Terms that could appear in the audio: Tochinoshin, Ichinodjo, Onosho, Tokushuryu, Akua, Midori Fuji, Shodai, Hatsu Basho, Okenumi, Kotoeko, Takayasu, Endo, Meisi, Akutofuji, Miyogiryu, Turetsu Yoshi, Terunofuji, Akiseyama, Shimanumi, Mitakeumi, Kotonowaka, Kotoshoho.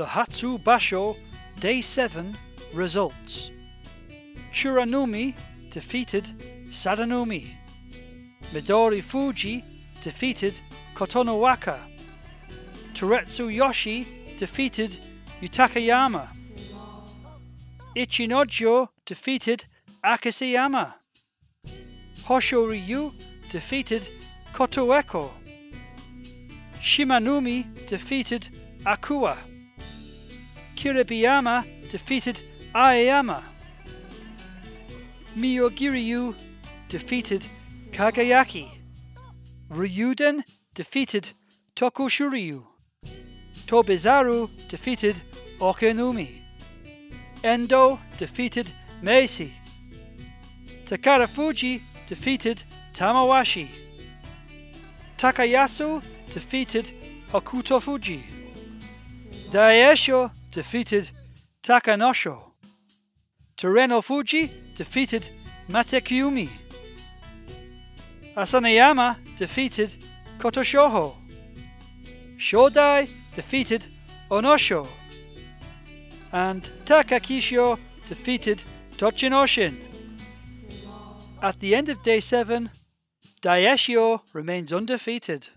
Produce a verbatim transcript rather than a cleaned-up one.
the Hatsu Basho Day seven results. Churanumi defeated Sadanumi. Midori Fuji defeated Kotonowaka. Turetsu Yoshi defeated Yutakayama. Ichinodjo defeated Akiseyama. Hoshoryu defeated Kotoeko. Shimanumi defeated Akua. Kiribayama defeated Aeyama. Miyogiryu defeated Kagayaki. Ryuden defeated Tokushuryu. Tobizaru defeated Okenumi. Endo defeated Meisi. Takarafuji defeated Tamawashi. Takayasu defeated Akutofuji. Daieisho defeated Takanosho. Terunofuji defeated Mitakeumi. Asanoyama defeated Kotoshoho. Shodai defeated Onosho. And Takakisho defeated Tochinoshin. At the end of day seven, Daieisho remains undefeated.